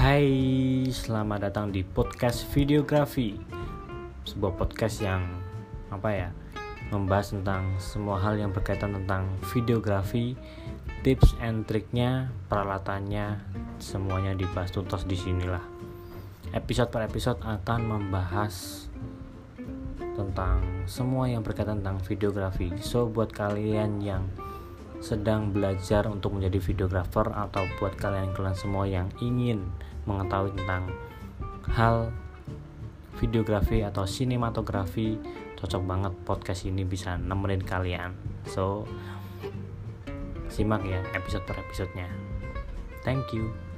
Hai, selamat datang di podcast Videografi. Sebuah podcast yang membahas tentang semua hal yang berkaitan tentang videografi, tips and triknya, peralatannya, semuanya dibahas tuntas di sinilah. Episode per episode akan membahas tentang semua yang berkaitan tentang videografi. So, buat kalian yang sedang belajar untuk menjadi videographer atau buat kalian semua yang ingin mengetahui tentang hal videografi atau sinematografi, cocok banget podcast ini bisa nemenin kalian. So, simak ya episode per episodenya. Thank you.